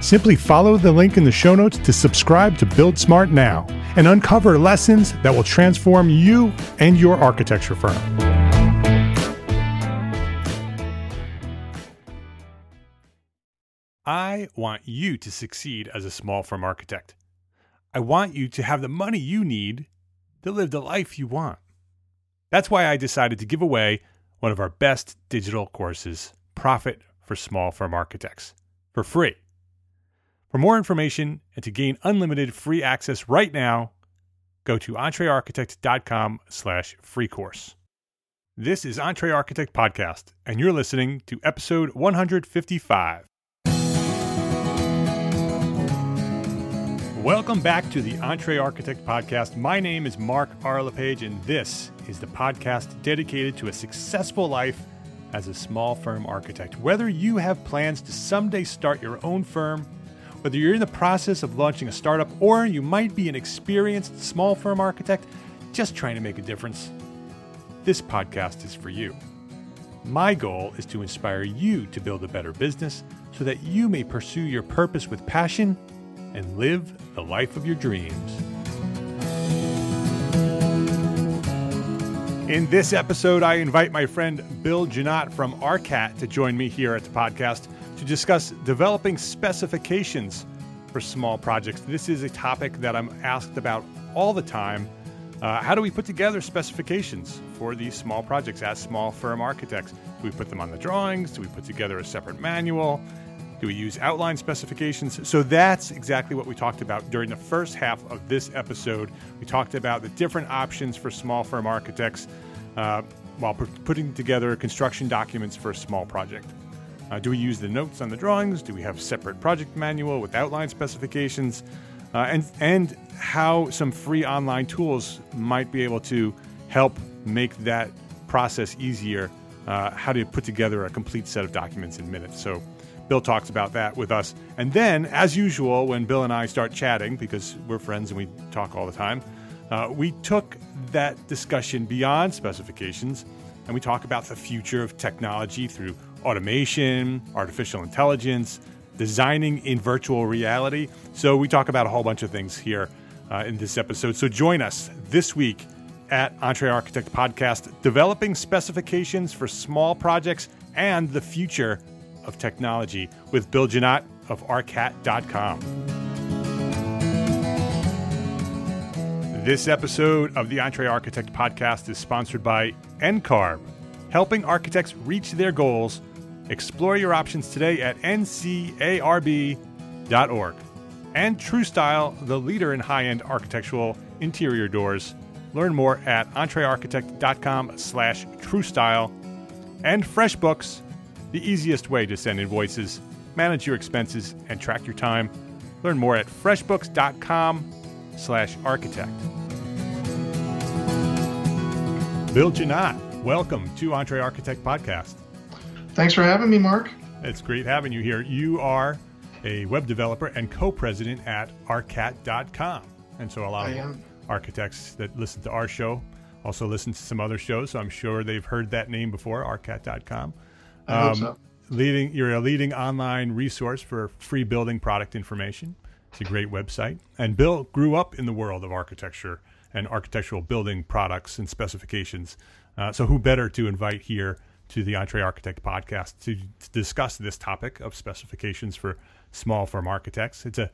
Simply follow the link in the show notes to subscribe to Build Smart now and uncover lessons that will transform you and your architecture firm. I want you to succeed as a small firm architect. I want you to have the money you need to live the life you want. That's why I decided to give away one of our best digital courses, Profit for Small Firm Architects, for free. For more information and to gain unlimited free access right now, go to entrearchitect.com/free course. This is Entree Architect Podcast, and you're listening to episode 155. Welcome back to the Entree Architect Podcast. My name is Mark R. LePage, and this is the podcast dedicated to a successful life as a small firm architect. Whether you have plans to someday start your own firm, whether you're in the process of launching a startup, or you might be an experienced small firm architect just trying to make a difference, this podcast is for you. My goal is to inspire you to build a better business so that you may pursue your purpose with passion and live the life of your dreams. In this episode, I invite my friend Bill Janot from Arcat to join me here at the podcast to discuss developing specifications for small projects. This is a topic that I'm asked about all the time. How do we put together specifications for these small projects as small firm architects? Do we put them on the drawings? Do we put together a separate manual? Do we use outline specifications? So that's exactly what we talked about during the first half of this episode. We talked about the different options for small firm architects while putting together construction documents for a small project. Do we use the notes on the drawings? Do we have separate project manual with outline specifications? And how some free online tools might be able to help make that process easier, how to put together a complete set of documents in minutes. So Bill talks about that with us. And then, as usual, when Bill and I start chatting, because we're friends and we talk all the time, we took that discussion beyond specifications, and we talk about the future of technology through automation, artificial intelligence, designing in virtual reality. So we talk about a whole bunch of things here in this episode. So join us this week at Entree Architect Podcast, developing specifications for small projects and the future of technology with Bill Janot of Arcat.com. This episode of the Entree Architect Podcast is sponsored by NCARB, helping architects reach their goals. Explore your options today at ncarb.org. And TruStile, the leader in high-end architectural interior doors. Learn more at entrearchitect.com/TruStile. And FreshBooks, the easiest way to send invoices, manage your expenses, and track your time. Learn more at freshbooks.com/architect. Bill Janot, welcome to Entree Architect Podcast. Thanks for having me, Mark. It's great having you here. You are a web developer and co-president at Arcat.com. And so a lot of architects that listen to our show also listen to some other shows, so I'm sure they've heard that name before, Arcat.com. I hope so. You're a leading online resource for free building product information. It's a great website. And Bill grew up in the world of architecture and architectural building products and specifications. So who better to invite here to the Entree Architect Podcast to discuss this topic of specifications for small firm architects? It's a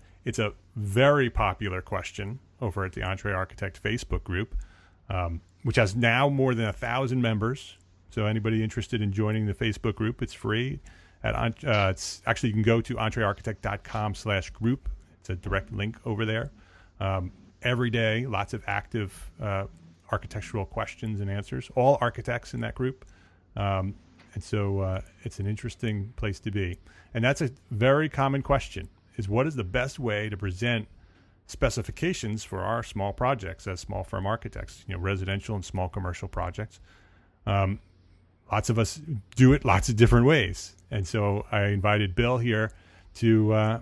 very popular question over at the Entree Architect Facebook group, which has now more than 1,000 members. So anybody interested in joining the Facebook group, it's free. It's actually, you can go to entrearchitect.com/group. It's a direct link over there. Every day, lots of active architectural questions and answers. All architects in that group. And so it's an interesting place to be. And that's a very common question, is what is the best way to present specifications for our small projects as small firm architects, residential and small commercial projects. Lots of us do it lots of different ways. And so I invited Bill here to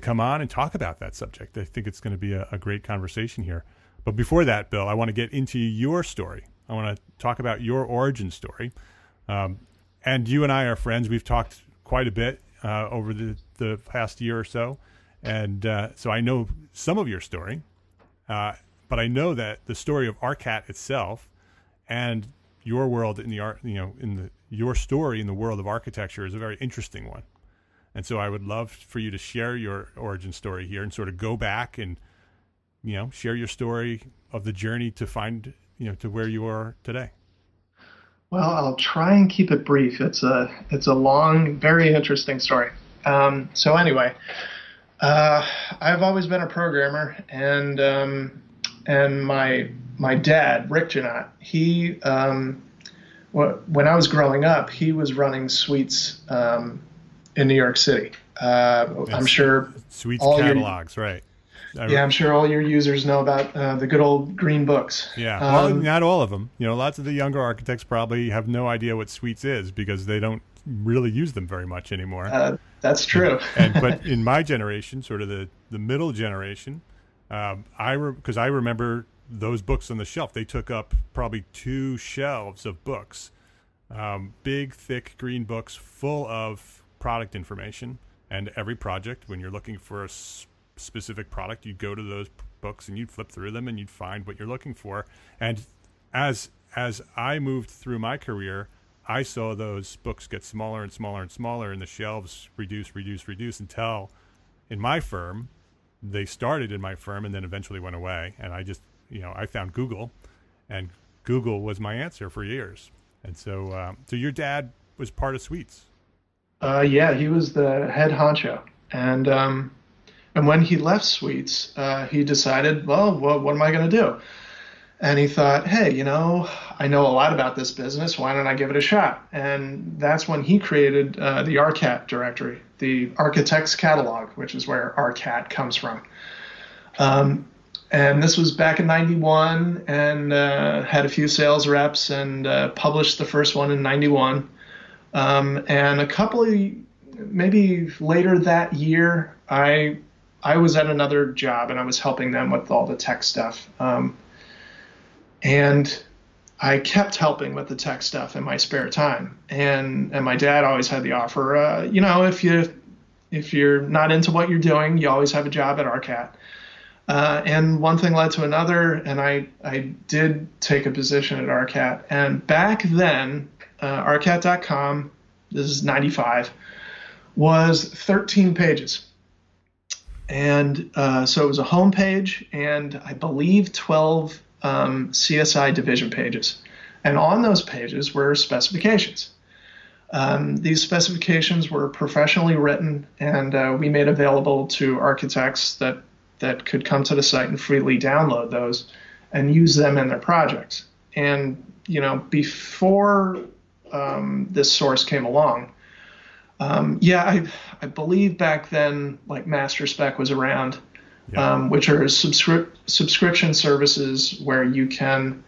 come on and talk about that subject. I think it's going to be a great conversation here. But before that, Bill, I want to get into your story. I want to talk about your origin story. And you and I are friends. We've talked quite a bit over the past year or so. And so I know some of your story. But I know that the story of Arcat itself and your world in the art, your story in the world of architecture is a very interesting one. And so I would love for you to share your origin story here and sort of go back and, share your story of the journey to find, to where you are today. Well, I'll try and keep it brief. It's a long, very interesting story. So anyway, I've always been a programmer, and my dad, Rick Janot, he, when I was growing up, he was running Sweets in New York City. I'm sure Sweets catalogs, right? Yeah, I'm sure all your users know about the good old green books. Yeah, well, not all of them. Lots of the younger architects probably have no idea what Sweets is because they don't really use them very much anymore. That's true. But in my generation, sort of the middle generation, because I remember those books on the shelf. They took up probably two shelves of books, big, thick green books full of product information. And every project, when you're looking for a specific product, you'd go to those books and you'd flip through them and you'd find what you're looking for. And as I moved through my career, I saw those books get smaller and smaller and smaller, and the shelves reduce until they started in my firm and then eventually went away. And I just, I found Google, and Google was my answer for years. And so, so your dad was part of Sweets. Yeah, he was the head honcho. And when he left Sweets, he decided, well, what am I going to do? And he thought, hey, I know a lot about this business. Why don't I give it a shot? And that's when he created the RCAT directory, the Architect's Catalog, which is where Arcat comes from. And this was back in 91, and had a few sales reps, and published the first one in 91. And a couple of, maybe later that year, I was at another job and I was helping them with all the tech stuff. And I kept helping with the tech stuff in my spare time. And my dad always had the offer, if you're not into what you're doing, you always have a job at Arcat. And one thing led to another, and I did take a position at Arcat. And back then, Arcat.com, this is 95, was 13 pages. And so it was a home page and I believe 12 CSI division pages. And on those pages were specifications. These specifications were professionally written, and we made available to architects that could come to the site and freely download those and use them in their projects. And, before this source came along, I believe back then, like MasterSpec was around, which are subscription services where you can,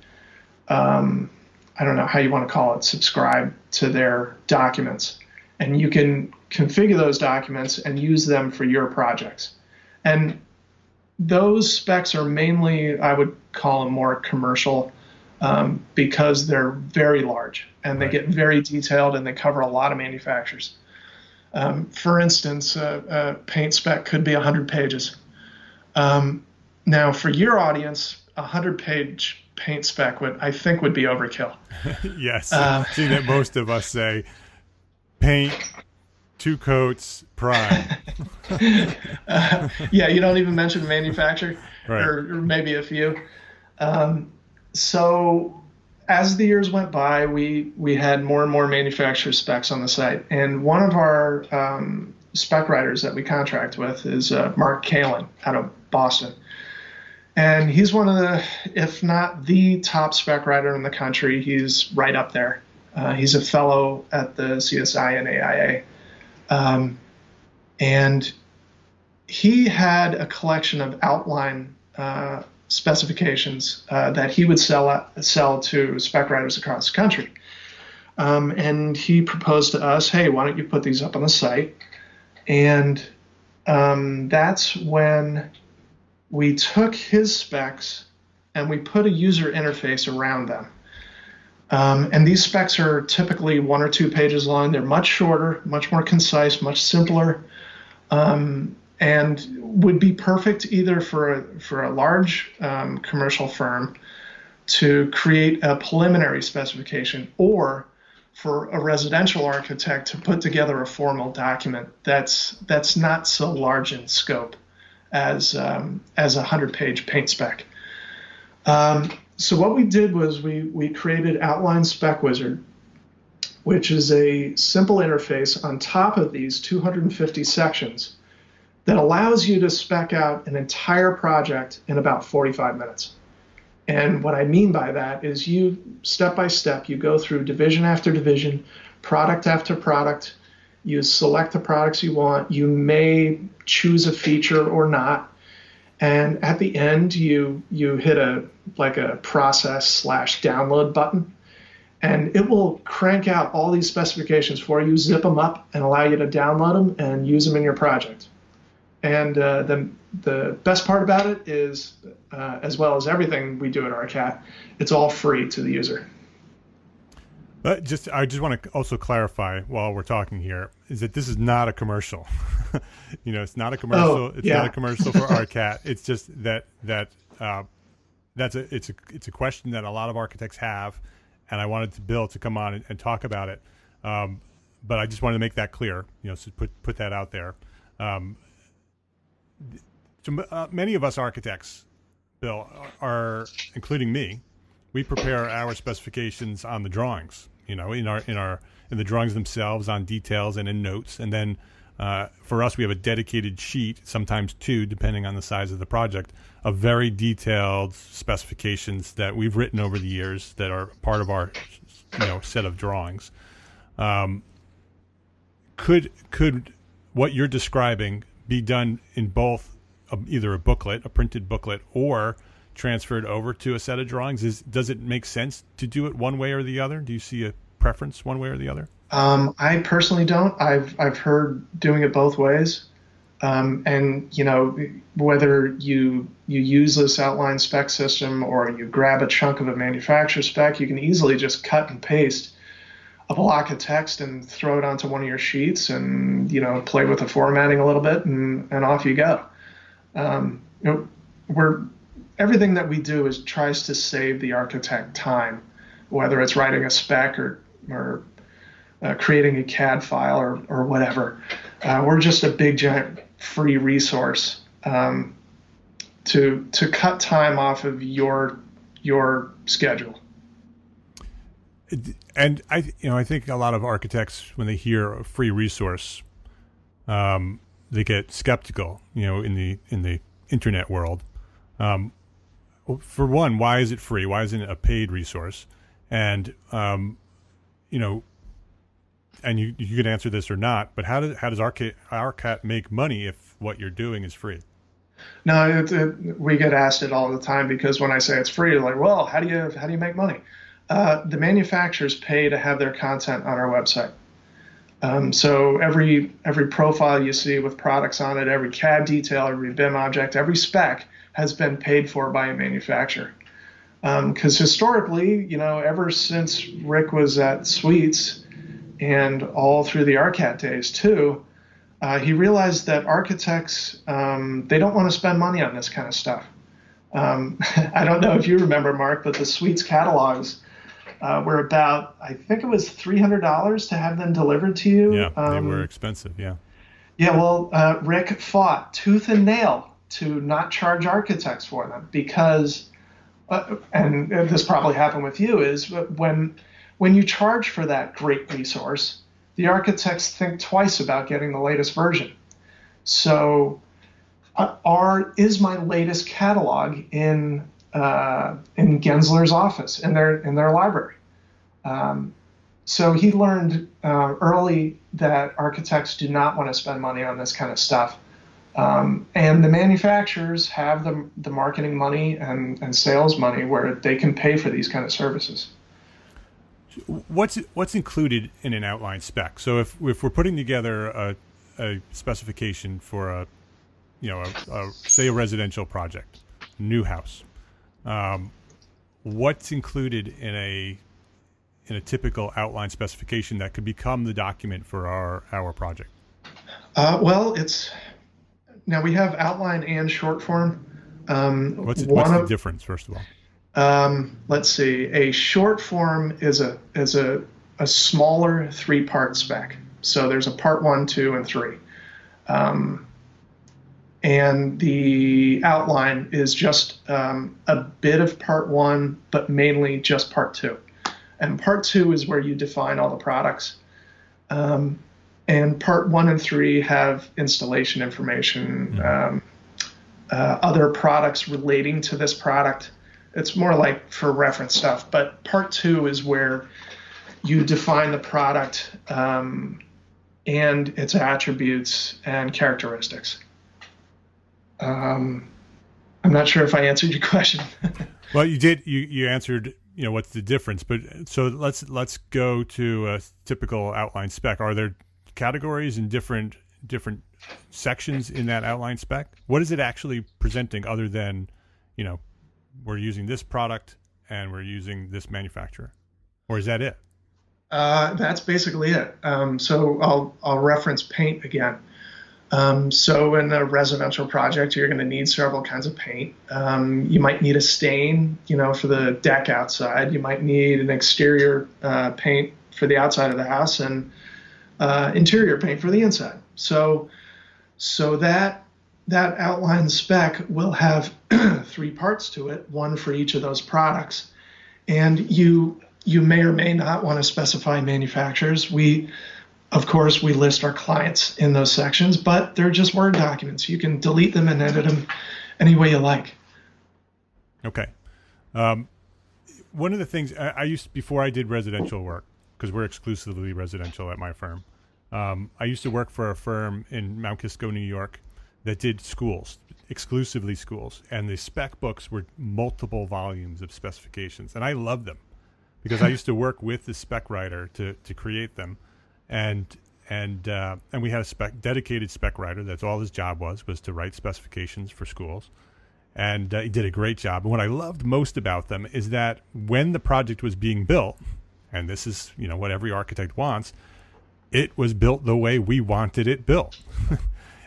I don't know how you want to call it, subscribe to their documents, and you can configure those documents and use them for your projects. And those specs are mainly, I would call them more commercial, because they're very large and they get very detailed and they cover a lot of manufacturers. For instance, a paint spec could be 100 pages. Now, for your audience, a 100-page paint spec would be overkill. Yes, seeing that most of us say paint, two coats, prime. You don't even mention manufacturer, or maybe a few. So as the years went by, we had more and more manufacturer specs on the site. And one of our spec writers that we contract with is Mark Kalen out of Boston. And he's one of the, if not the top spec writer in the country, he's right up there. He's a fellow at the CSI and AIA. And he had a collection of outline specifications that he would sell to spec writers across the country. And he proposed to us, hey, why don't you put these up on the site? And that's when we took his specs and we put a user interface around them. And these specs are typically 1 or 2 pages long. They're much shorter, much more concise, much simpler, and would be perfect either for a large commercial firm to create a preliminary specification, or for a residential architect to put together a formal document that's not so large in scope as a 100-page paint spec. So what we did was we created Outline Spec Wizard, which is a simple interface on top of these 250 sections that allows you to spec out an entire project in about 45 minutes. And what I mean by that is you, step by step, you go through division after division, product after product. You select the products you want. You may choose a feature or not. And at the end, you hit a process/download button, and it will crank out all these specifications for you, zip them up, and allow you to download them and use them in your project. And the best part about it is, as well as everything we do at Arcat, it's all free to the user. But I just want to also clarify while we're talking here is that this is not a commercial. It's not a commercial. Not a commercial for Arcat. It's just that's a question that a lot of architects have, and I wanted Bill to come on and talk about it. But I just wanted to make that clear. So put that out there. Many of us architects, Bill, are including me. We prepare our specifications on the drawings, in the drawings themselves, on details and in notes. And then for us, we have a dedicated sheet, sometimes 2, depending on the size of the project, of very detailed specifications that we've written over the years that are part of our, set of drawings. Could what you're describing be done in both, either a booklet, a printed booklet, or transferred over to a set of drawings? Does it make sense to do it one way or the other? Do you see a preference one way or the other? I personally don't. I've heard doing it both ways. And whether you use this outline spec system or you grab a chunk of a manufacturer spec, you can easily just cut and paste a block of text and throw it onto one of your sheets and, play with the formatting a little bit and off you go. Everything that we do is tries to save the architect time, whether it's writing a spec or creating a CAD file or whatever. We're just a big, giant free resource to cut time off of your schedule. And I think a lot of architects, when they hear a free resource, they get skeptical, in the internet world. For one, why is it free? Why isn't it a paid resource? And and you could answer this or not, but how does Arcat make money if what you're doing is free? No, we get asked it all the time, because when I say it's free, they're like, well, how do you make money? The manufacturers pay to have their content on our website. So every profile you see with products on it, every CAD detail, every BIM object, every spec has been paid for by a manufacturer. Because historically, you know, ever since Rick was at Sweets and all through the Arcat days too, he realized that architects, they don't want to spend money on this kind of stuff. I don't know if you remember, Mark, but the Sweets catalogs were about, I think it was $300 to have them delivered to you. Yeah, they were expensive, yeah. Yeah, well, Rick fought tooth and nail to not charge architects for them because, and this probably happened with you, is when you charge for that great resource, the architects think twice about getting the latest version. So is my latest catalog in Gensler's office, in their library. So he learned early that architects do not want to spend money on this kind of stuff. And the manufacturers have the marketing money and sales money where they can pay for these kind of services. What's included in an outline spec? So if we're putting together a specification for a residential project, new house, what's included in a typical outline specification that could become the document for our project? Well, it's now we have outline and short form. What's the difference, first of all? Let's see. A short form is a smaller three-part spec. So there's a part 1, 2, and 3. And the outline is just a bit of part 1, but mainly just part 2. And part 2 is where you define all the products. And part 1 and 3 have installation information, other products relating to this product. It's more like for reference stuff, but part 2 is where you define the product and its attributes and characteristics. I'm not sure if I answered your question. Well, you did. You answered. You know, what's the difference? But so let's go to a typical outline spec. Are there categories and different sections in that outline spec? What is it actually presenting, other than, you know, we're using this product and we're using this manufacturer? Or is that it? That's basically it. So I'll reference paint again. So in a residential project, you're going to need several kinds of paint. You might need a stain, you know, for the deck outside. You might need an exterior paint for the outside of the house, and interior paint for the inside. So that outline spec will have 3 parts to it, one for each of those products. And you may or may not want to specify manufacturers. Of course, we list our clients in those sections, but they're just Word documents. You can delete them and edit them any way you like. Okay. One of the things I used, before I did residential work, because we're exclusively residential at my firm, I used to work for a firm in Mount Kisco, New York, that did schools, exclusively schools. And the spec books were multiple volumes of specifications. And I loved them because I used to work with the spec writer to create them. And we had dedicated spec writer. That's all his job was to write specifications for schools. And he did a great job. And what I loved most about them is that when the project was being built, and this is, you know, what every architect wants, it was built the way we wanted it built.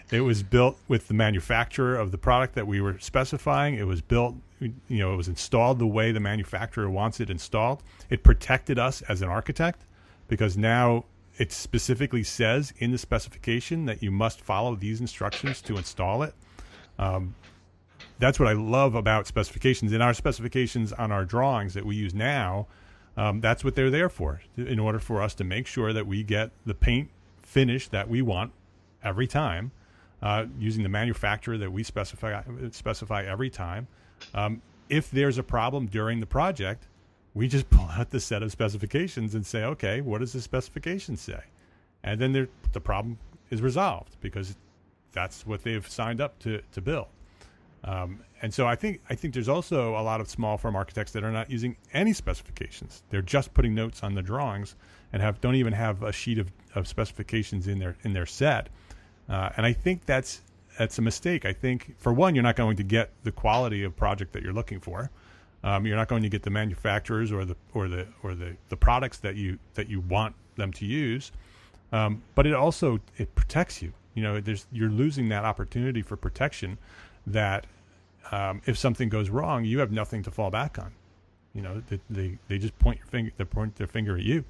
It was built with the manufacturer of the product that we were specifying. It was built, you know, it was installed the way the manufacturer wants it installed. It protected us as an architect, because now it specifically says in the specification that you must follow these instructions to install it. That's what I love about specifications. And our specifications on our drawings that we use now, that's what they're there for, in order for us to make sure that we get the paint finish that we want every time, using the manufacturer that we specify every time. If there's a problem during the project, we just pull out the set of specifications and say, okay, what does the specification say? And then the problem is resolved because that's what they've signed up to build. And so I think there's also a lot of small firm architects that are not using any specifications. They're just putting notes on the drawings and don't even have a sheet of specifications in their set. And I think that's a mistake. I think, for one, you're not going to get the quality of project that you're looking for. You're not going to get the manufacturers or the products that you want them to use. But it also, it protects you. You know, you're losing that opportunity for protection. That if something goes wrong, you have nothing to fall back on. You know, they just point their finger at you.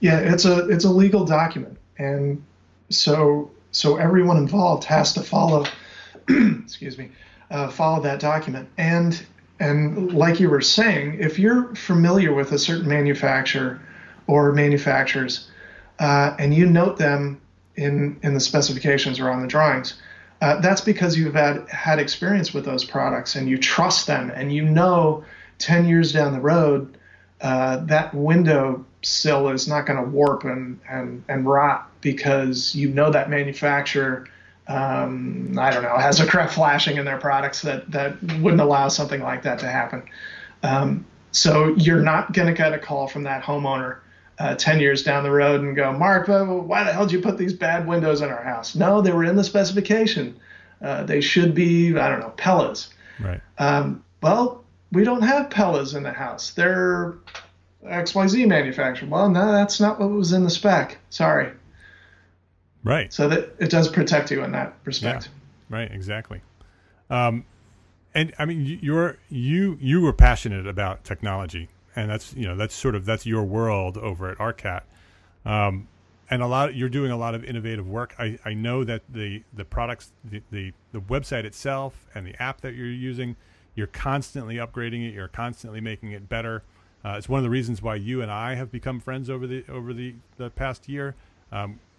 Yeah, it's a legal document, and so everyone involved has to follow. Excuse me, follow that document. And like you were saying, if you're familiar with a certain manufacturer or manufacturers, and you note them in the specifications or on the drawings. That's because you've had experience with those products and you trust them, and you know 10 years down the road that window sill is not going to warp and rot because you know that manufacturer, I don't know, has a crap flashing in their products that wouldn't allow something like that to happen. So you're not going to get a call from that homeowner 10 years down the road and go, Mark, why the hell did you put these bad windows in our house? No, they were in the specification. They should be, I don't know, Pellas. Right. Well, we don't have Pellas in the house. They're XYZ manufacturer. Well, no, that's not what was in the spec. Sorry. Right. So that it does protect you in that respect. Yeah. Right. Exactly. And I mean, you were passionate about technology. And that's your world over at Arcat, and you're doing a lot of innovative work. I know that the products, the website itself, and the app that you're using, you're constantly upgrading it. You're constantly making it better. It's one of the reasons why you and I have become friends over the past year.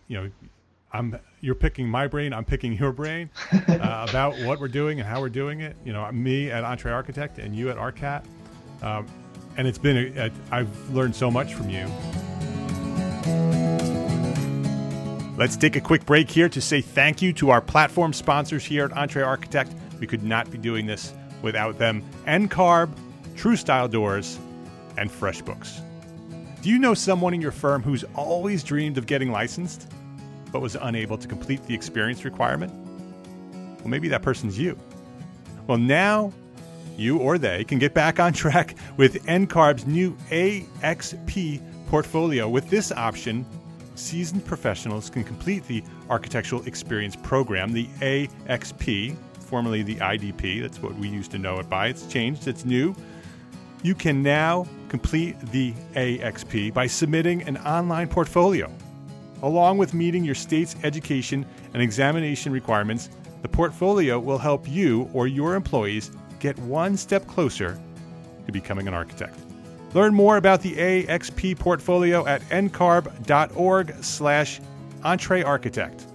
You're picking my brain, I'm picking your brain about what we're doing and how we're doing it. You know, me at Entree Architect and you at Arcat. And it's been, I've learned so much from you. Let's take a quick break here to say thank you to our platform sponsors here at Entree Architect. We could not be doing this without them. NCARB, TruStile Doors, and FreshBooks. Do you know someone in your firm who's always dreamed of getting licensed, but was unable to complete the experience requirement? Well, maybe that person's you. Well, now you or they can get back on track with NCARB's new AXP portfolio. With this option, seasoned professionals can complete the Architectural Experience Program, the AXP, formerly the IDP. That's what we used to know it by. It's changed. It's new. You can now complete the AXP by submitting an online portfolio. Along with meeting your state's education and examination requirements, the portfolio will help you or your employees get one step closer to becoming an architect. Learn more about the AXP portfolio at ncarb.org/entrearchitect.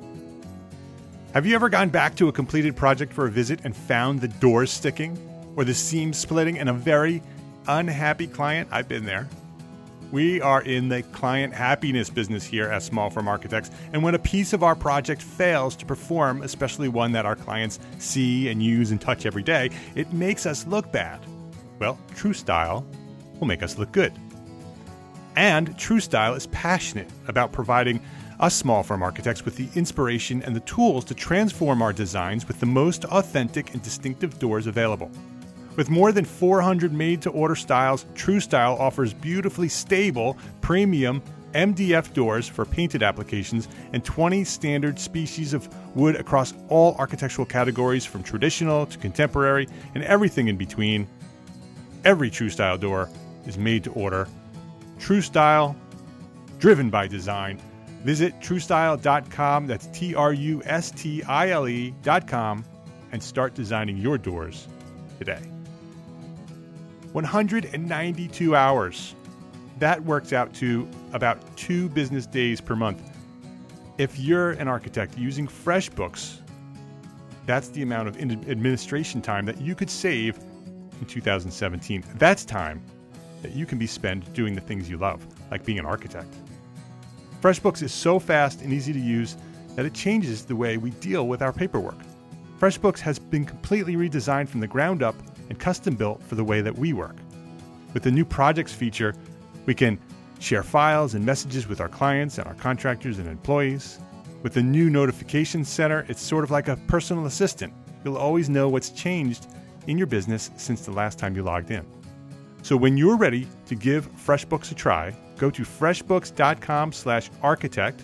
Have you ever gone back to a completed project for a visit and found the doors sticking or the seams splitting and a very unhappy client? I've been there. We are in the client happiness business here as small firm architects, and when a piece of our project fails to perform, especially one that our clients see and use and touch every day, it makes us look bad. Well, TruStile will make us look good. And TruStile is passionate about providing us small firm architects with the inspiration and the tools to transform our designs with the most authentic and distinctive doors available. With more than 400 made-to-order styles, TruStile offers beautifully stable, premium MDF doors for painted applications and 20 standard species of wood across all architectural categories from traditional to contemporary and everything in between. Every TruStile door is made to order. TruStile, driven by design. Visit TruStile.com, that's TruStile.com, and start designing your doors today. 192 hours. That works out to about 2 business days per month. If you're an architect using FreshBooks, that's the amount of administration time that you could save in 2017. That's time that you can be spent doing the things you love, like being an architect. FreshBooks is so fast and easy to use that it changes the way we deal with our paperwork. FreshBooks has been completely redesigned from the ground up and custom-built for the way that we work. With the new projects feature, we can share files and messages with our clients and our contractors and employees. With the new notification center, it's sort of like a personal assistant. You'll always know what's changed in your business since the last time you logged in. So when you're ready to give FreshBooks a try, go to freshbooks.com/architect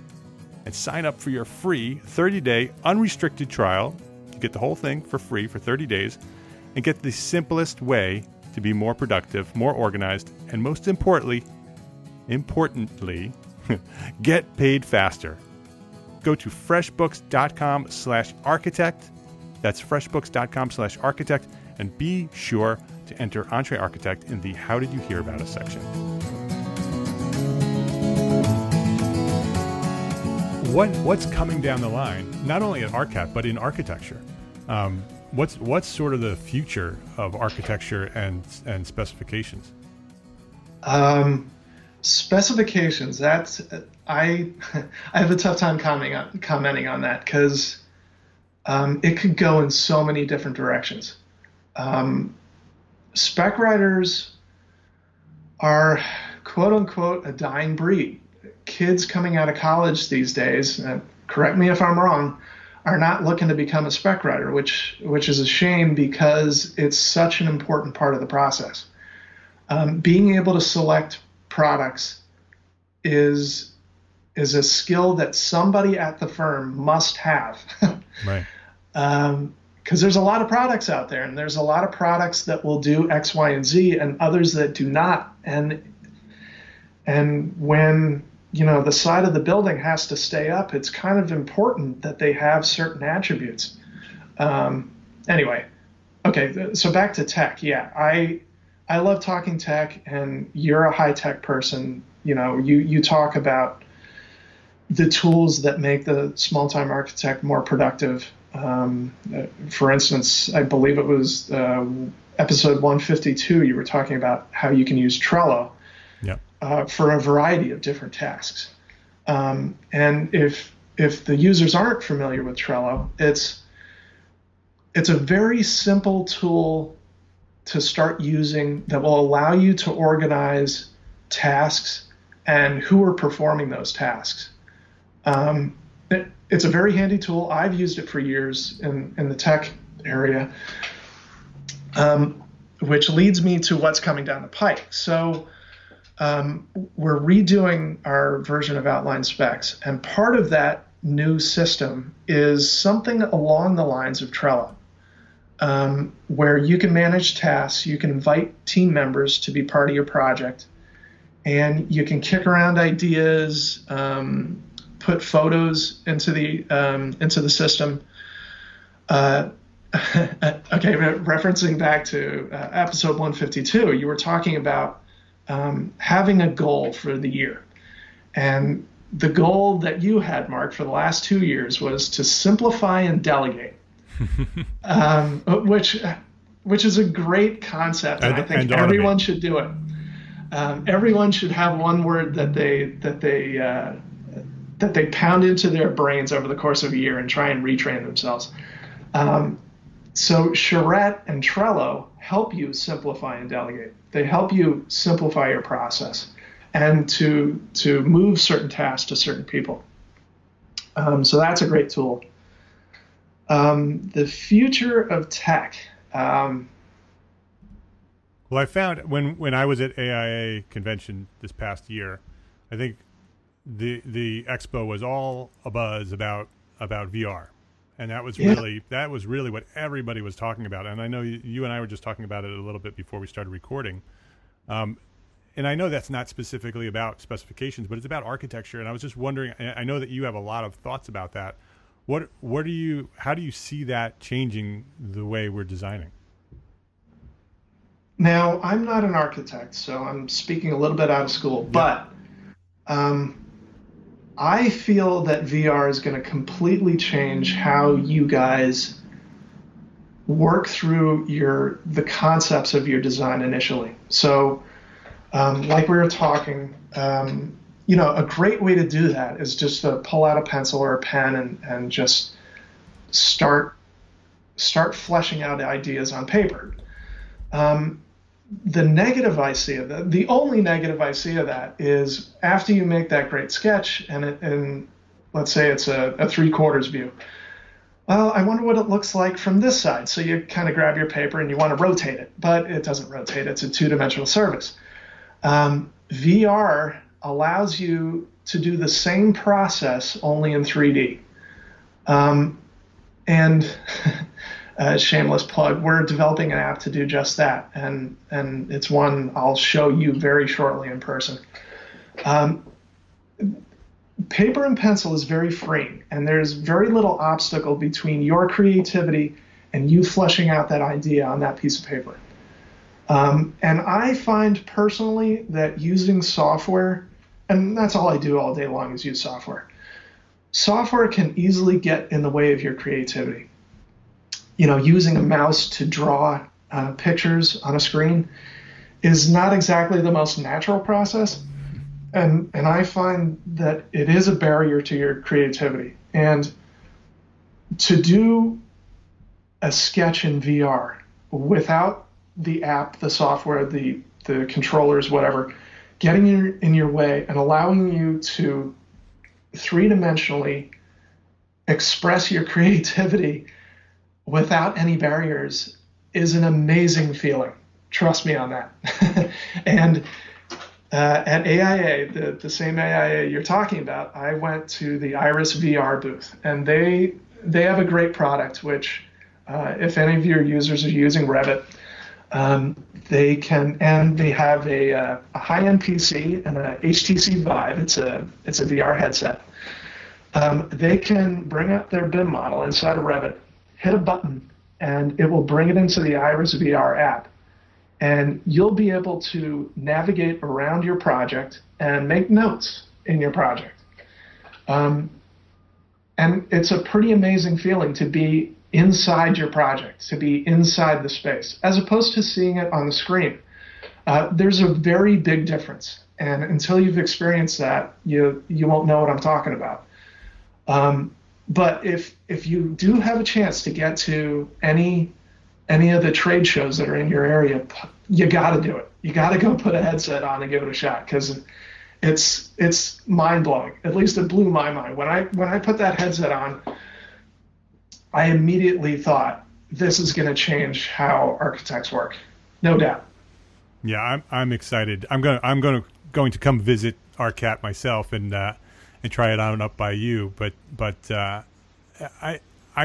and sign up for your free 30-day unrestricted trial. You get the whole thing for free for 30 days and get the simplest way to be more productive, more organized, and most importantly, get paid faster. Go to freshbooks.com/architect. That's freshbooks.com/architect. And be sure to enter Entree Architect in the How Did You Hear About Us section. What's coming down the line, not only at ARCAT, but in architecture? What's sort of the future of architecture and specifications? Specifications. That's I have a tough time commenting on that because it could go in so many different directions. Spec writers are quote unquote a dying breed. Kids coming out of college these days, correct me if I'm wrong, are not looking to become a spec writer, which is a shame because it's such an important part of the process. Being able to select products is a skill that somebody at the firm must have. Right. Because there's a lot of products out there, and there's a lot of products that will do X, Y, and Z, and others that do not. And when the side of the building has to stay up, it's kind of important that they have certain attributes. Anyway, okay, so back to tech. Yeah, I love talking tech, and you're a high-tech person. You talk about the tools that make the small-time architect more productive. For instance, I believe it was episode 152, you were talking about how you can use Trello for a variety of different tasks. And if the users aren't familiar with Trello, it's a very simple tool to start using that will allow you to organize tasks and who are performing those tasks. It's a very handy tool. I've used it for years in the tech area, which leads me to what's coming down the pike. So we're redoing our version of Outline Specs, and part of that new system is something along the lines of Trello, where you can manage tasks, you can invite team members to be part of your project, and you can kick around ideas, put photos into the system. Okay, referencing back to episode 152, you were talking about having a goal for the year, and the goal that you had, Mark, for the last 2 years was to simplify and delegate, which is a great concept, and I think everyone should do it. Everyone should have one word that they pound into their brains over the course of a year and try and retrain themselves. So Charette and Trello help you simplify and delegate. They help you simplify your process and to move certain tasks to certain people. So that's a great tool. The future of tech. Well, I found when I was at AIA convention this past year, I think the expo was all abuzz about VR, and that was really what everybody was talking about. And I know you and I were just talking about it a little bit before we started recording, and I know that's not specifically about specifications, but it's about architecture. And I was just wondering, I know that you have a lot of thoughts about that. How do you see that changing the way we're designing? Now, I'm not an architect, so I'm speaking a little bit out of school, but I feel that VR is going to completely change how you guys work through the concepts of your design initially. So, like we were talking, you know, a great way to do that is just to pull out a pencil or a pen and just start fleshing out ideas on paper. The negative I see of that, the only negative I see of that, is after you make that great sketch and let's say it's a three-quarters view. Well, I wonder what it looks like from this side. So you kind of grab your paper and you want to rotate it, but it doesn't rotate. It's a two-dimensional surface. VR allows you to do the same process only in 3D. And shameless plug, we're developing an app to do just that. And it's one I'll show you very shortly in person. Paper and pencil is very freeing, and there's very little obstacle between your creativity and you fleshing out that idea on that piece of paper. And I find personally that using software, and that's all I do all day long is use software. Software can easily get in the way of your creativity. You know, using a mouse to draw pictures on a screen is not exactly the most natural process. And I find that it is a barrier to your creativity. And to do a sketch in VR without the app, the software, the controllers, whatever, getting in your way and allowing you to three-dimensionally express your creativity without any barriers is an amazing feeling. Trust me on that. And at AIA, the same AIA you're talking about, I went to the Iris VR booth, and they have a great product, which if any of your users are using Revit, they can, and they have a high-end PC and a HTC Vive. It's a VR headset. They can bring up their BIM model inside of Revit, hit a button, and it will bring it into the Iris VR app. And you'll be able to navigate around your project and make notes in your project. And it's a pretty amazing feeling to be inside your project, to be inside the space, as opposed to seeing it on the screen. There's a very big difference. And until you've experienced that, you won't know what I'm talking about. But if you do have a chance to get to any of the trade shows that are in your area, you got to do it. You got to go put a headset on and give it a shot, because it's mind-blowing. At least it blew my mind. When I put that headset on, I immediately thought, this is going to change how architects work. No doubt. Yeah, I'm excited. I'm going to come visit Arcat myself and try it on up by you, but I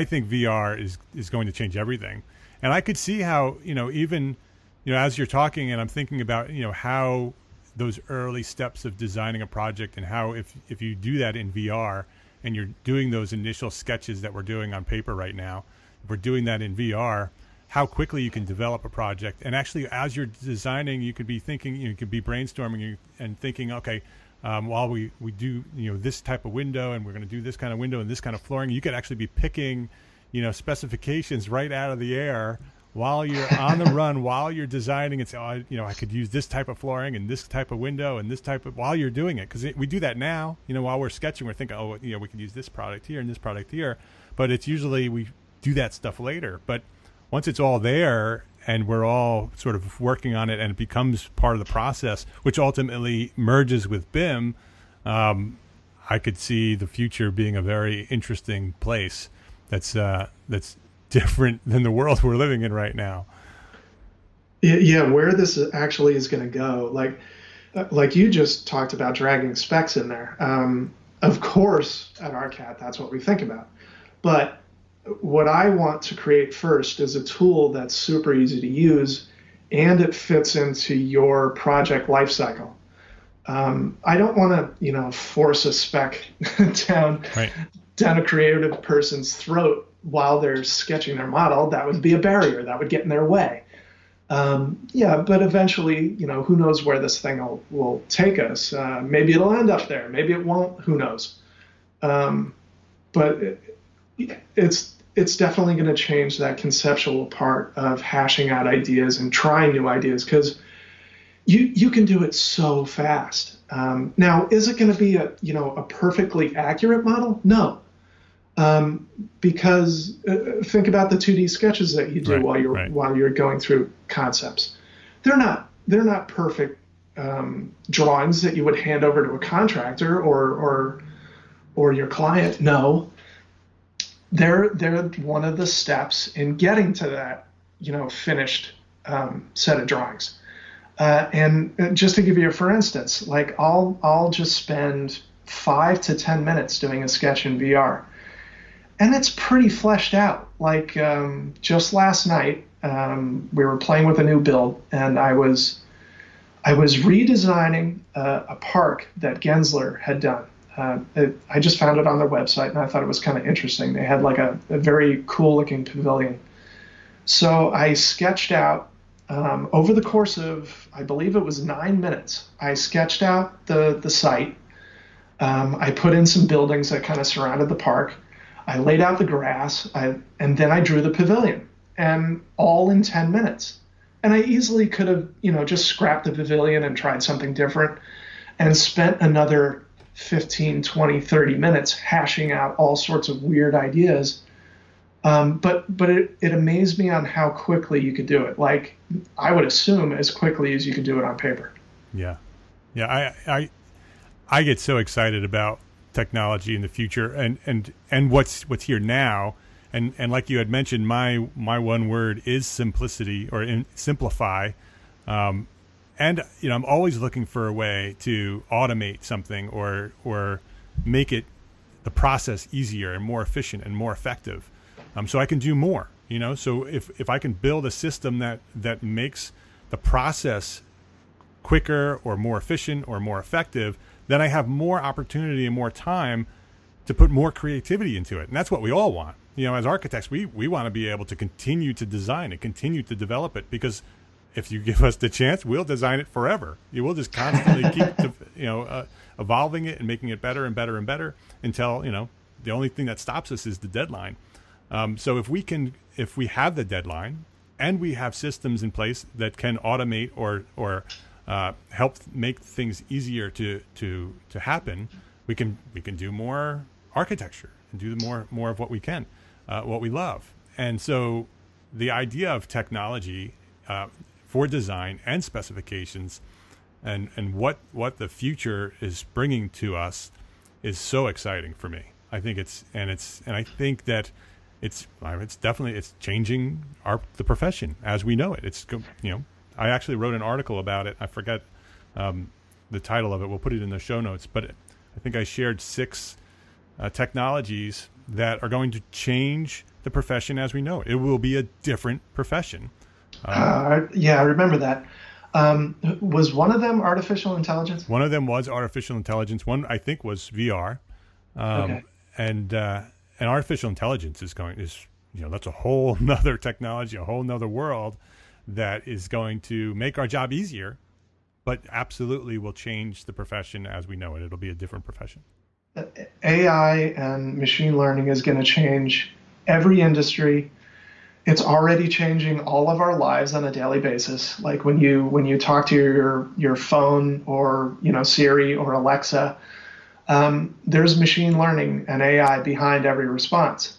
think VR is going to change everything. And I could see how, you know, even, you know, as you're talking and I'm thinking about, you know, how those early steps of designing a project and how if you do that in VR and you're doing those initial sketches that we're doing on paper right now, if we're doing that in VR, how quickly you can develop a project. And actually, as you're designing, you could be thinking, you know, you could be brainstorming and thinking, okay, while we do, you know, this type of window and we're going to do this kind of window and this kind of flooring, you could actually be picking, you know, specifications right out of the air while you're on the run, while you're designing. It's, oh, you know, I could use this type of flooring and this type of window and this type of, while you're doing it. Because we do that now, you know, while we're sketching, we're thinking, oh, you know, we could use this product here and this product here. But it's usually we do that stuff later. But once it's all there and we're all sort of working on it and it becomes part of the process, which ultimately merges with BIM, I could see the future being a very interesting place. That's different than the world we're living in right now. Yeah, where this actually is going to go, like you just talked about dragging specs in there. Of course, at Arcat, that's what we think about. But what I want to create first is a tool that's super easy to use, and it fits into your project lifecycle. I don't want to, you know, force a spec down a creative person's throat while they're sketching their model. That would be a barrier. That would get in their way. Yeah, but eventually, you know, who knows where this thing will take us. Maybe it'll end up there. Maybe it won't. Who knows? But it's definitely going to change that conceptual part of hashing out ideas and trying new ideas, because you can do it so fast. Now, is it going to be a perfectly accurate model? No. Because think about the 2D sketches that you do while you're going through concepts. They're not perfect drawings that you would hand over to a contractor or your client. No, they're one of the steps in getting to that finished set of drawings. And just to give you, for instance, like I'll just spend 5 to 10 minutes doing a sketch in VR, and it's pretty fleshed out. Like just last night, we were playing with a new build, and I was redesigning a park that Gensler had done. I just found it on their website, and I thought it was kind of interesting. They had like a very cool looking pavilion, so I sketched out. Over the course of, I believe it was 9 minutes, I sketched out the site. I put in some buildings that kind of surrounded the park. I laid out the grass, and then I drew the pavilion, and all in 10 minutes. And I easily could have, just scrapped the pavilion and tried something different and spent another 15, 20, 30 minutes hashing out all sorts of weird ideas. But it amazed me on how quickly you could do it. Like I would assume as quickly as you could do it on paper. Yeah. Yeah. I get so excited about technology in the future and what's here now. And like you had mentioned, my one word is simplicity, or simplify. And I'm always looking for a way to automate something or make it the process easier and more efficient and more effective. So I can do more, so if I can build a system that makes the process quicker or more efficient or more effective, then I have more opportunity and more time to put more creativity into it. And that's what we all want. As architects, we want to be able to continue to design and continue to develop it, because if you give us the chance, we'll design it forever. You will just constantly keep, evolving it and making it better and better and better until, the only thing that stops us is the deadline. So if we have the deadline and we have systems in place that can automate or help make things easier to happen, we can do more architecture and do more of what we can, what we love. And so the idea of technology for design and specifications and what the future is bringing to us is so exciting for me. I think I think that. It's definitely changing the profession as we know it. I actually wrote an article about it. I forget the title of it. We'll put it in the show notes. But I think I shared 6 technologies that are going to change the profession as we know it. It will be a different profession. I remember that. Was one of them artificial intelligence? One of them was artificial intelligence. One I think was VR. Okay. And artificial intelligence is that's a whole nother technology, a whole nother world that is going to make our job easier, but absolutely will change the profession as we know it. It'll be a different profession. AI and machine learning is going to change every industry. It's already changing all of our lives on a daily basis. Like when you talk to your phone or, Siri or Alexa, there's machine learning and AI behind every response.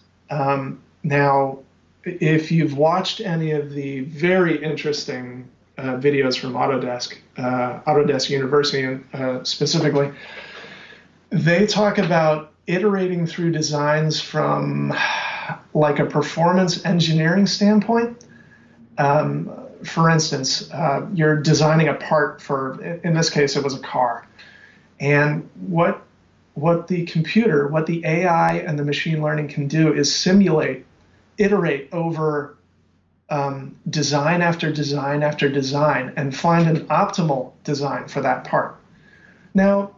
Now, if you've watched any of the very interesting videos from Autodesk, Autodesk University specifically, they talk about iterating through designs from like a performance engineering standpoint. For instance, you're designing a part for, in this case, it was a car. And what the AI and the machine learning can do is iterate over design after design after design and find an optimal design for that part. Now,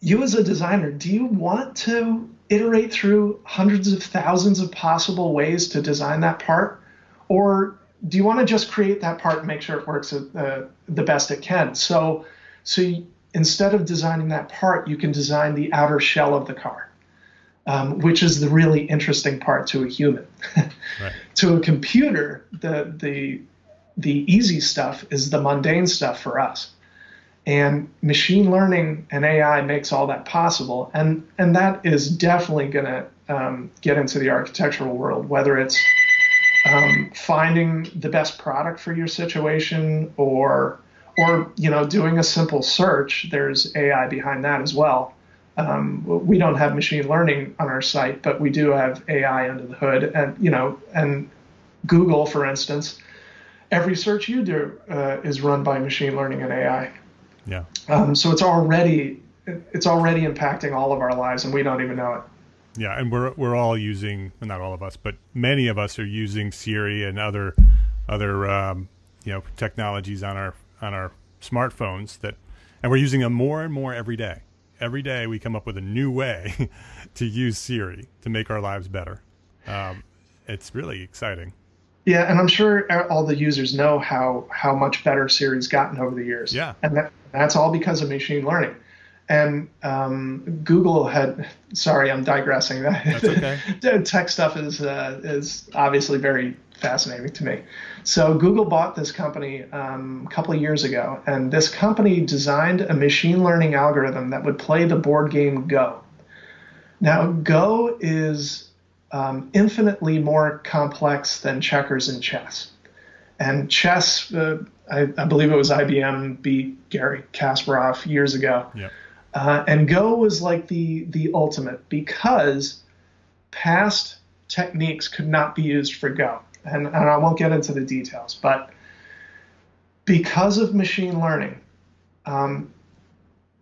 you as a designer, do you want to iterate through hundreds of thousands of possible ways to design that part? Or do you want to just create that part and make sure it works the best it can? So instead of designing that part, you can design the outer shell of the car, which is the really interesting part to a human. Right. To a computer, the the easy stuff is the mundane stuff for us. And machine learning and AI makes all that possible. And that is definitely going to get into the architectural world, whether it's finding the best product for your situation or you know, doing a simple search. There's AI behind that as well. We don't have machine learning on our site, but we do have AI under the hood. And, you know, and Google, for instance, every search you do is run by machine learning and AI. Yeah. So it's already impacting all of our lives, and we don't even know it. Yeah, and we're all using, well, not all of us, but many of us are using Siri and other you know, technologies on our smartphones, that, and we're using them more and more every day. Every day we come up with a new way to use Siri to make our lives better. It's really exciting. Yeah, and I'm sure all the users know how much better Siri's gotten over the years. Yeah, and that's all because of machine learning. And Google had, sorry, I'm digressing. That's okay. Tech stuff is obviously very fascinating to me. So Google bought this company a couple of years ago, and this company designed a machine learning algorithm that would play the board game Go. Now, Go is infinitely more complex than checkers and chess. And chess, I believe it was IBM beat Garry Kasparov years ago. Yep. And Go was like the ultimate, because past techniques could not be used for Go. And I won't get into the details, but because of machine learning,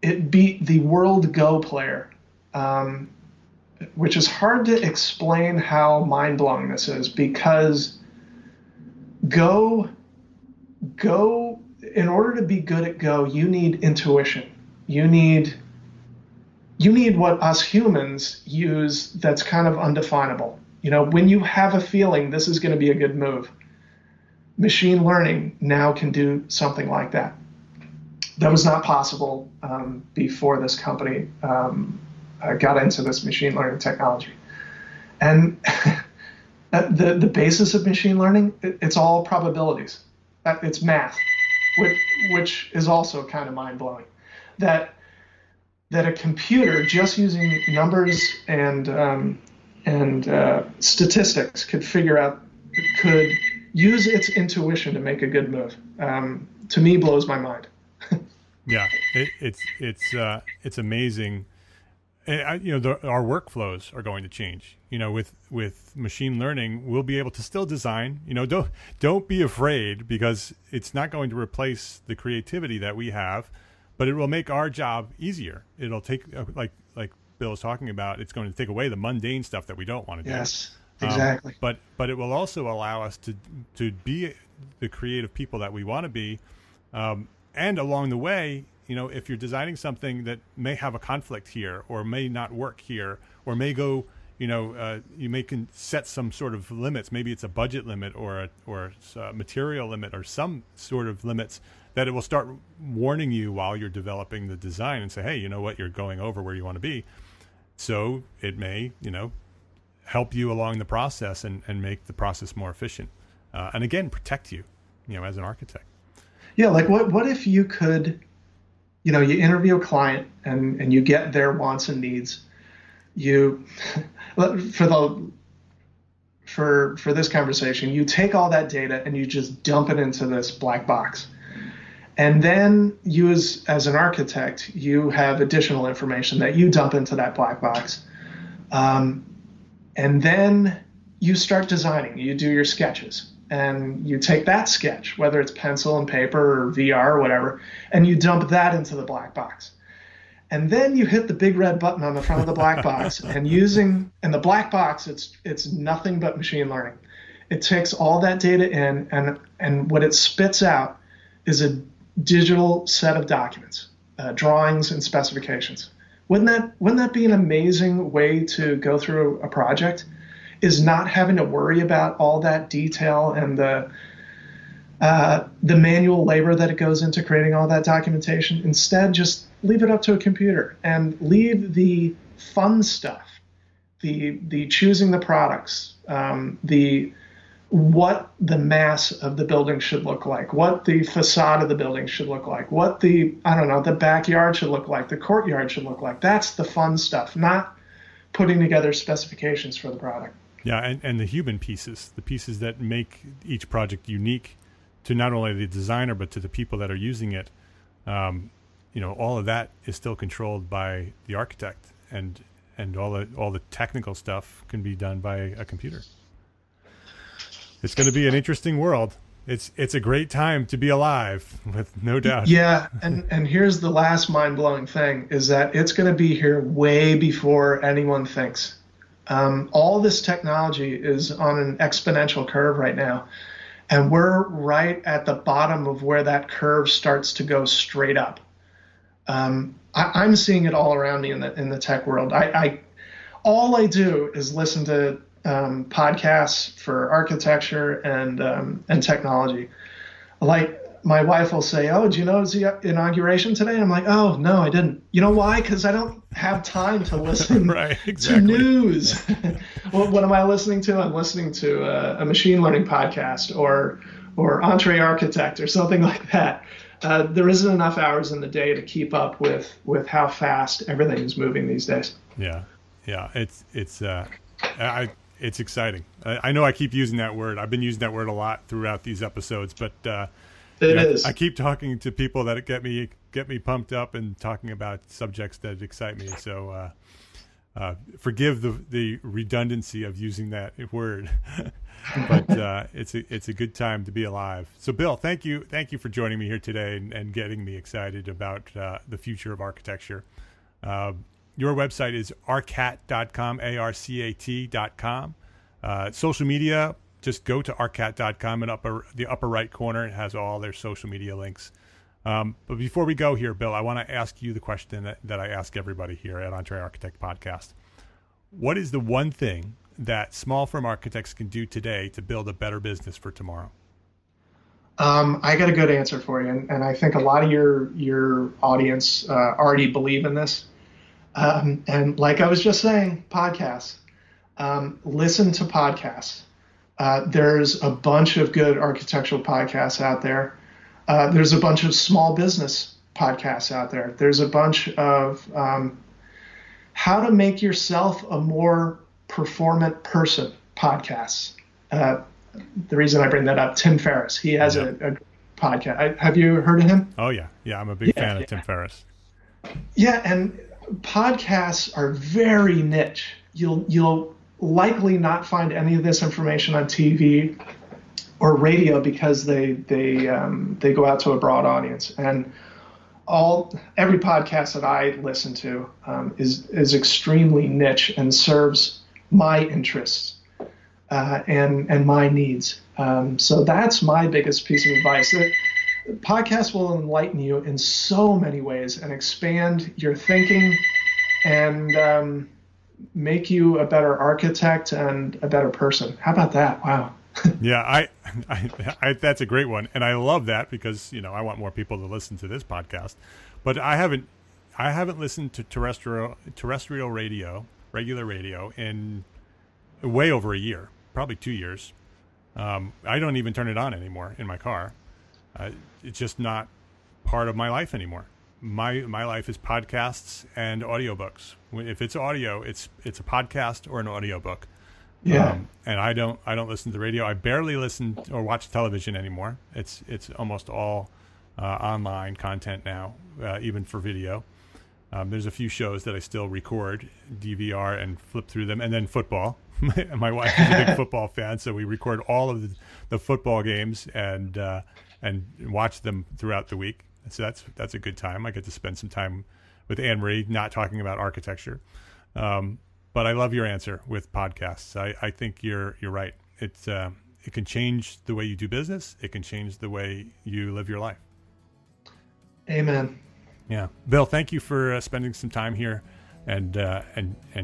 it beat the world Go player, which is hard to explain how mind-blowing this is, because Go, in order to be good at Go, you need intuition. You need what us humans use that's kind of undefinable. You know, when you have a feeling this is going to be a good move, machine learning now can do something like that. That was not possible before this company got into this machine learning technology. And the basis of machine learning, it's all probabilities. It's math, which is also kind of mind-blowing. That a computer just using numbers and statistics could use its intuition to make a good move. To me, blows my mind. Yeah, it's amazing. You know, our workflows are going to change. You know, with machine learning, we'll be able to still design. You know, don't be afraid, because it's not going to replace the creativity that we have, but it will make our job easier. It'll take, like Bill's talking about, it's going to take away the mundane stuff that we don't want to do. Yes, exactly. But it will also allow us to be the creative people that we want to be, and along the way, you know, if you're designing something that may have a conflict here, or may not work here, or may go, you know, you may can set some sort of limits. Maybe it's a budget limit or a material limit, or some sort of limits, that it will start warning you while you're developing the design and say, hey, you know what, you're going over where you want to be. So it may, you know, help you along the process and make the process more efficient. And again, protect you, you know, as an architect. Yeah, like what if you could... You know, you interview a client and you get their wants and needs. For this conversation, you take all that data and you just dump it into this black box. And then you as an architect, you have additional information that you dump into that black box. And then you start designing. You do your sketches. And you take that sketch, whether it's pencil and paper or VR or whatever, and you dump that into the black box. And then you hit the big red button on the front of the black box, and using in the black box, it's nothing but machine learning. It takes all that data in, and what it spits out is a digital set of documents, drawings and specifications. Wouldn't that be an amazing way to go through a project? Is not having to worry about all that detail and the manual labor that it goes into creating all that documentation. Instead, just leave it up to a computer and leave the fun stuff, the choosing the products, what the mass of the building should look like, what the facade of the building should look like, what the, I don't know, the backyard should look like, the courtyard should look like. That's the fun stuff, not putting together specifications for the product. Yeah, and the human pieces, the pieces that make each project unique to not only the designer, but to the people that are using it. You know, all of that is still controlled by the architect, and all the technical stuff can be done by a computer. It's going to be an interesting world. It's a great time to be alive, with no doubt. Yeah, and here's the last mind-blowing thing, is that it's going to be here way before anyone thinks. All this technology is on an exponential curve right now, and we're right at the bottom of where that curve starts to go straight up. I'm seeing it all around me in the tech world. All I do is listen to podcasts for architecture and technology. Like, my wife will say, "Oh, do you know it's the inauguration today?" And I'm like, "Oh no, I didn't." You know why? Because I don't have time to listen right, exactly. to news. Well, what am I listening to? I'm listening to a machine learning podcast or Entree Architect or something like that. There isn't enough hours in the day to keep up with how fast everything is moving these days. Yeah, it's exciting. I know I keep using that word. I've been using that word a lot throughout these episodes, but it is. I keep talking to people that get me pumped up and talking about subjects that excite me. So forgive the redundancy of using that word, but it's a good time to be alive. So Bill, thank you for joining me here today and getting me excited about the future of architecture. Your website is arcat.com, ARCAT.com. Social media, just go to arcat.com, and the upper right corner, it has all their social media links. But before we go here, Bill, I want to ask you the question that I ask everybody here at Entree Architect Podcast. What is the one thing that small firm architects can do today to build a better business for tomorrow? I got a good answer for you, and I think a lot of your audience already believe in this. And like I was just saying, podcasts. Listen to podcasts. There's a bunch of good architectural podcasts out there. There's a bunch of small business podcasts out there. There's a bunch of how to make yourself a more performant person podcasts. The reason I bring that up, Tim Ferriss, he has a podcast. Have you heard of him? Oh, yeah. Yeah, I'm a big fan of Tim Ferriss. Yeah, and podcasts are very niche. You'll likely not find any of this information on TV or radio, because they go out to a broad audience. And every podcast that I listen to is extremely niche and serves my interests and my needs. So that's my biggest piece of advice. Podcasts will enlighten you in so many ways and expand your thinking and make you a better architect and a better person. How about that? Wow. Yeah, I that's a great one. And I love that, because, you know, I want more people to listen to this podcast. But I haven't listened to terrestrial radio, regular radio, in way over a year, probably 2 years. I don't even turn it on anymore in my car. It's just not part of my life anymore. My life is podcasts and audiobooks. If it's audio, it's a podcast or an audiobook. Yeah. And I don't listen to the radio. I barely listen or watch television anymore. It's almost all online content now, even for video. There's a few shows that I still record, DVR, and flip through them. And then football. My wife is a big football fan, so we record all of the football games and watch them throughout the week. So that's a good time. I get to spend some time with Anne-Marie, not talking about architecture. But I love your answer with podcasts. I think you're right. It can change the way you do business. It can change the way you live your life. Amen. Yeah. Bill, thank you for spending some time here and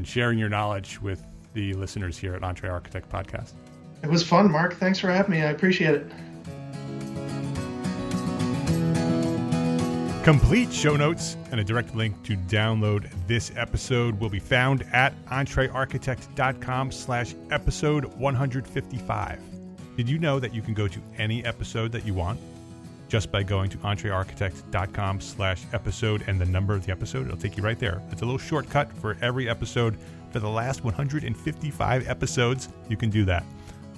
sharing your knowledge with the listeners here at Entree Architect Podcast. It was fun, Mark. Thanks for having me. I appreciate it. Complete show notes and a direct link to download this episode will be found at entrearchitect.com/episode 155. Did you know that you can go to any episode that you want just by going to entrearchitect.com/episode and the number of the episode? It'll take you right there. It's a little shortcut for every episode. For the last 155 episodes, you can do that.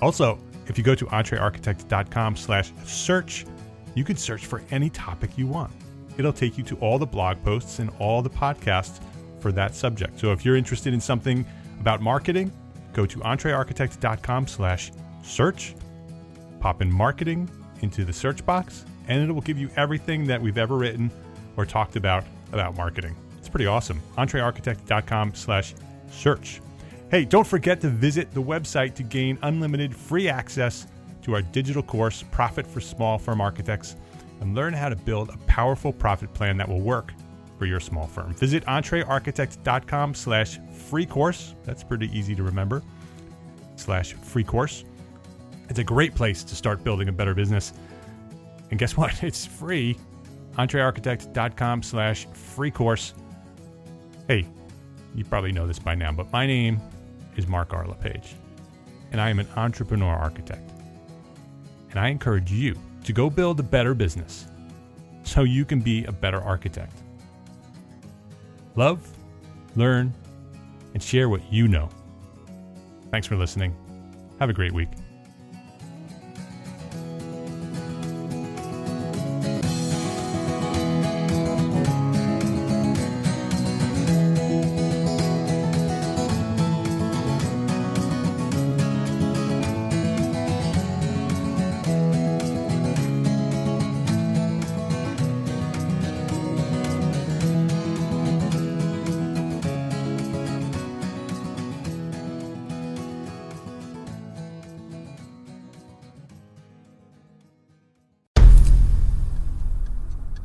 Also, if you go to entrearchitect.com/search, you can search for any topic you want. It'll take you to all the blog posts and all the podcasts for that subject. So if you're interested in something about marketing, go to entrearchitect.com/search, pop in marketing into the search box, and it will give you everything that we've ever written or talked about marketing. It's pretty awesome. entrearchitect.com/search. Hey, don't forget to visit the website to gain unlimited free access to our digital course, Profit for Small Firm Architects, and learn how to build a powerful profit plan that will work for your small firm. Visit entrearchitect.com/free course. That's pretty easy to remember, /free course. It's a great place to start building a better business. And guess what? It's free. entrearchitect.com/free course. Hey, you probably know this by now, but my name is Mark R. LePage, and I am an entrepreneur architect. And I encourage you to go build a better business so you can be a better architect. Love, learn, and share what you know. Thanks for listening. Have a great week.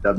I've